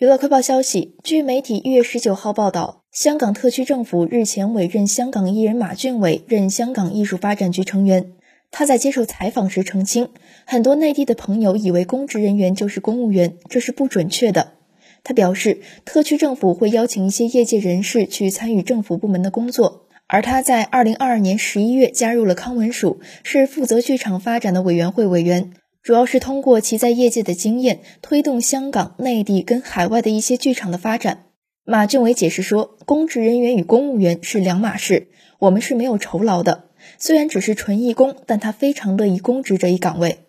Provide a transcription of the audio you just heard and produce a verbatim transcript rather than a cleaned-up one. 娱乐快报消息，据媒体一月十九号报道，香港特区政府日前委任香港艺人马浚伟任香港艺术发展局成员。他在接受采访时澄清，很多内地的朋友以为公职人员就是公务员，这是不准确的。他表示，特区政府会邀请一些业界人士去参与政府部门的工作。而他在二零二二年十一月加入了康文署，是负责剧场发展的委员会委员，主要是通过其在业界的经验，推动香港、内地跟海外的一些剧场的发展。马浚伟解释说，公职人员与公务员是两码事，我们是没有酬劳的，虽然只是纯义工，但他非常乐意公职这一岗位。